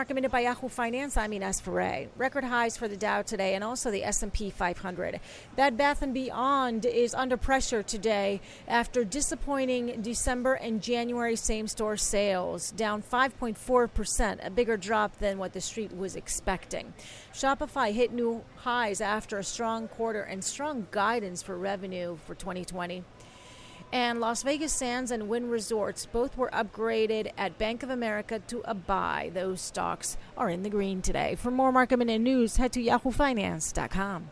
recommended by Yahoo Finance. I'm Ines Ferre. Record highs for the Dow today and also the S&P 500. Bed Bath & Beyond is under pressure today after disappointing December and January same-store sales, down 5.4%, a bigger drop than what the street was expecting. Shopify hit new highs after a strong quarter and strong guidance for revenue for 2020. And Las Vegas Sands and Wynn Resorts both were upgraded at Bank of America to a buy. Those stocks are in the green today. For more market minute news, head to yahoofinance.com.